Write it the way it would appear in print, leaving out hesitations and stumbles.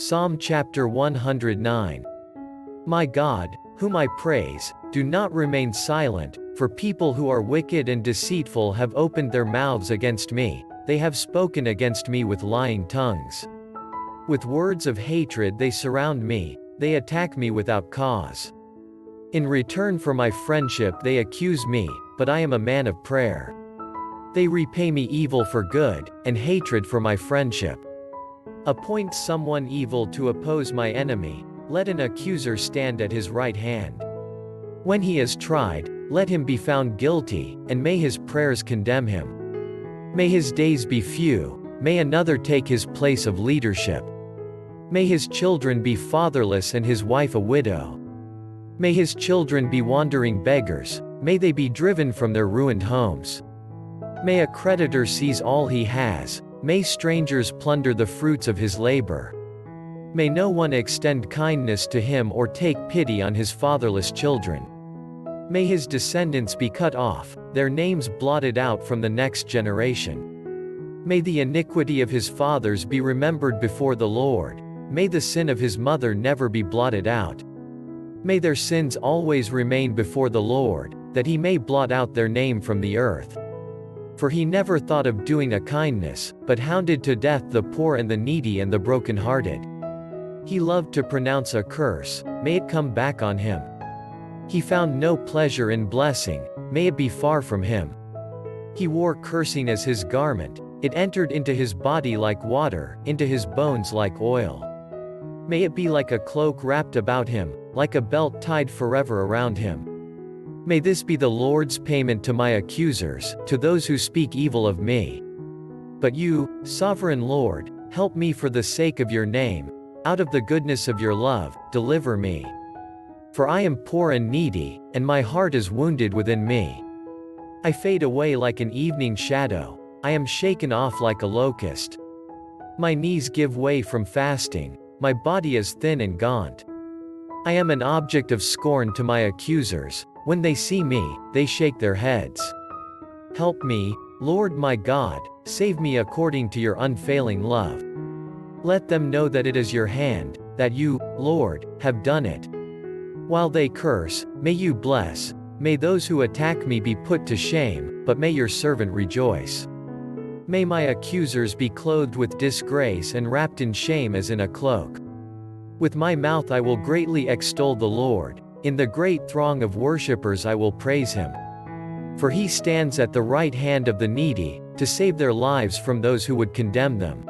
Psalm chapter 109. My God, whom I praise, do not remain silent, for people who are wicked and deceitful have opened their mouths against me, they have spoken against me with lying tongues. With words of hatred they surround me, they attack me without cause. In return for my friendship they accuse me, but I am a man of prayer. They repay me evil for good, and hatred for my friendship. Appoint someone evil to oppose my enemy, let an accuser stand at his right hand. When he is tried, let him be found guilty, and may his prayers condemn him. May his days be few, may another take his place of leadership. May his children be fatherless and his wife a widow. May his children be wandering beggars, may they be driven from their ruined homes. May a creditor seize all he has. May strangers plunder the fruits of his labor. May no one extend kindness to him or take pity on his fatherless children. May his descendants be cut off, their names blotted out from the next generation. May the iniquity of his fathers be remembered before the Lord. May the sin of his mother never be blotted out. May their sins always remain before the Lord, that he may blot out their name from the earth. For he never thought of doing a kindness, but hounded to death the poor and the needy and the brokenhearted. He loved to pronounce a curse, may it come back on him. He found no pleasure in blessing, may it be far from him. He wore cursing as his garment, it entered into his body like water, into his bones like oil. May it be like a cloak wrapped about him, like a belt tied forever around him. May this be the Lord's payment to my accusers, to those who speak evil of me. But you, sovereign Lord, help me for the sake of your name, out of the goodness of your love, deliver me. For I am poor and needy, and my heart is wounded within me. I fade away like an evening shadow, I am shaken off like a locust. My knees give way from fasting, my body is thin and gaunt. I am an object of scorn to my accusers. When they see me, they shake their heads. Help me, Lord my God, save me according to your unfailing love. Let them know that it is your hand, that you, Lord, have done it. While they curse, may you bless, may those who attack me be put to shame, but may your servant rejoice. May my accusers be clothed with disgrace and wrapped in shame as in a cloak. With my mouth I will greatly extol the Lord. In the great throng of worshippers I will praise him. For he stands at the right hand of the needy, to save their lives from those who would condemn them.